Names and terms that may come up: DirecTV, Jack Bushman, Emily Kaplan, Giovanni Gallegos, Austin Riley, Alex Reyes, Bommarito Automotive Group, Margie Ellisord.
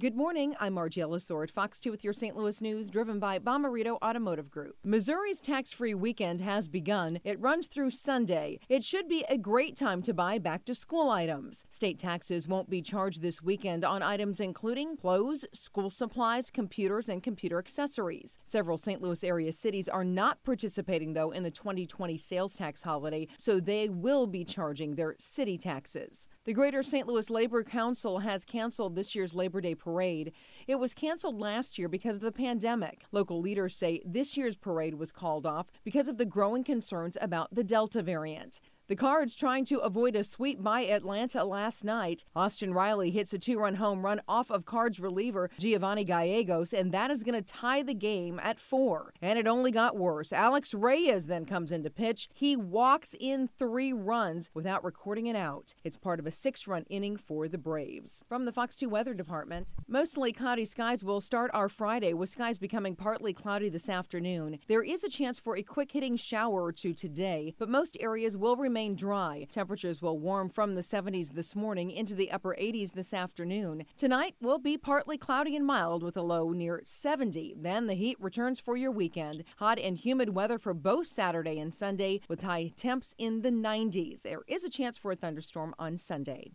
Good morning, I'm Margie Ellisord, Fox 2 with your St. Louis news, driven by Bommarito Automotive Group. Missouri's tax-free weekend has begun. It runs through Sunday. It should be a great time to buy back-to-school items. State taxes won't be charged this weekend on items including clothes, school supplies, computers, and computer accessories. Several St. Louis area cities are not participating, though, in the 2020 sales tax holiday, so they will be charging their city taxes. The Greater St. Louis Labor Council has canceled this year's Labor Day parade. It was canceled last year because of the pandemic. Local leaders say this year's parade was called off because of the growing concerns about the Delta variant. The Cards trying to avoid a sweep by Atlanta last night. Austin Riley hits a two-run home run off of Cards reliever Giovanni Gallegos, and that is going to tie the game at 4. And it only got worse. Alex Reyes then comes in to pitch. He walks in 3 runs without recording an out. It's part of a 6-run inning for the Braves. From the Fox 2 Weather Department, mostly cloudy skies will start our Friday, with skies becoming partly cloudy this afternoon. There is a chance for a quick-hitting shower or two today, but most areas will remain dry. Temperatures will warm from the 70s this morning into the upper 80s this afternoon. Tonight will be partly cloudy and mild with a low near 70. Then the heat returns for your weekend. Hot and humid weather for both Saturday and Sunday with high temps in the 90s. There is a chance for a thunderstorm on Sunday.